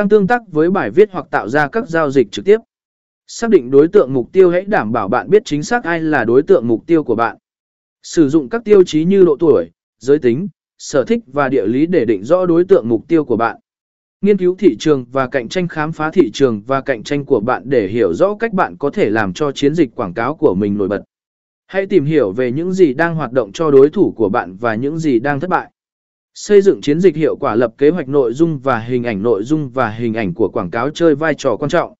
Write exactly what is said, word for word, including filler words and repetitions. tăng tương tác với bài viết hoặc tạo ra các giao dịch trực tiếp. Xác định đối tượng mục tiêu, hãy đảm bảo bạn biết chính xác ai là đối tượng mục tiêu của bạn. Sử dụng các tiêu chí như độ tuổi, giới tính, sở thích và địa lý để định rõ đối tượng mục tiêu của bạn. Nghiên cứu thị trường và cạnh tranh, khám phá thị trường và cạnh tranh của bạn để hiểu rõ cách bạn có thể làm cho chiến dịch quảng cáo của mình nổi bật. Hãy tìm hiểu về những gì đang hoạt động cho đối thủ của bạn và những gì đang thất bại. Xây dựng chiến dịch hiệu quả, lập kế hoạch nội dung và hình ảnh. Nội dung và hình ảnh của quảng cáo chơi vai trò quan trọng.